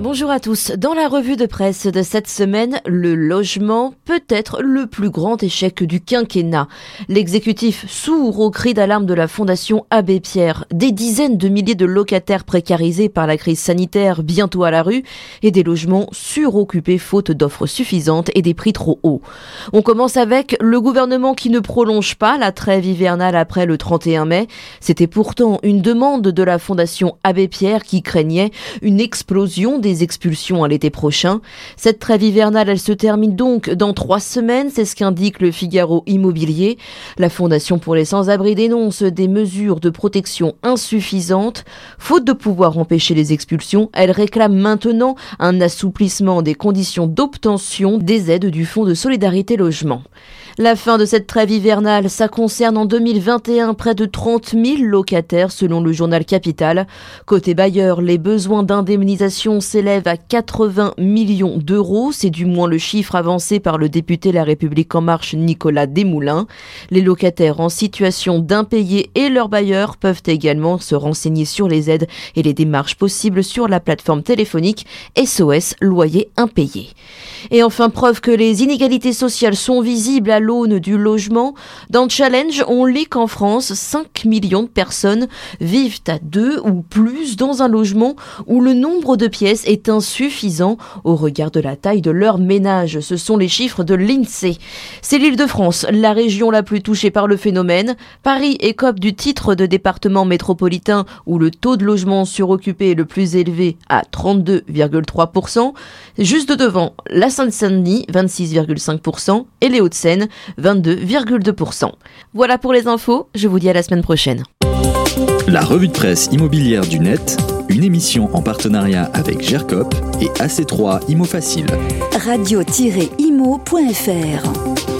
Bonjour à tous. Dans la revue de presse de cette semaine, le logement peut être le plus grand échec du quinquennat. L'exécutif sourd au cri d'alarme de la Fondation Abbé Pierre. Des dizaines de milliers de locataires précarisés par la crise sanitaire bientôt à la rue et des logements suroccupés faute d'offres suffisantes et des prix trop hauts. On commence avec le gouvernement qui ne prolonge pas la trêve hivernale après le 31 mai. C'était pourtant une demande de la Fondation Abbé Pierre qui craignait une explosion des expulsions à l'été prochain. Cette trêve hivernale, elle se termine donc dans 3 semaines, c'est ce qu'indique le Figaro Immobilier. La Fondation pour les sans-abri dénonce des mesures de protection insuffisantes. Faute de pouvoir empêcher les expulsions, elle réclame maintenant un assouplissement des conditions d'obtention des aides du Fonds de solidarité logement. La fin de cette trêve hivernale, ça concerne en 2021 près de 30 000 locataires selon le journal Capital. Côté bailleur, les besoins d'indemnisation s'élève à 80 millions d'euros. C'est du moins le chiffre avancé par le député La République En Marche Nicolas Demoulin. Les locataires en situation d'impayés et leurs bailleurs peuvent également se renseigner sur les aides et les démarches possibles sur la plateforme téléphonique SOS loyer impayé. Et enfin, preuve que les inégalités sociales sont visibles à l'aune du logement. Dans Challenge, on lit qu'en France, 5 millions de personnes vivent à 2 ou plus dans un logement où le nombre de pièces est insuffisant au regard de la taille de leur ménage. Ce sont les chiffres de l'INSEE. C'est l'Île-de-France, la région la plus touchée par le phénomène. Paris écope du titre de département métropolitain où le taux de logement suroccupé est le plus élevé à 32,3%. Juste devant, la Seine-Saint-Denis, 26,5% et les Hauts-de-Seine, 22,2%. Voilà pour les infos, je vous dis à la semaine prochaine. La revue de presse immobilière du Net, une émission en partenariat avec GERCOP et AC3 IMO Facile. radio-imo.fr.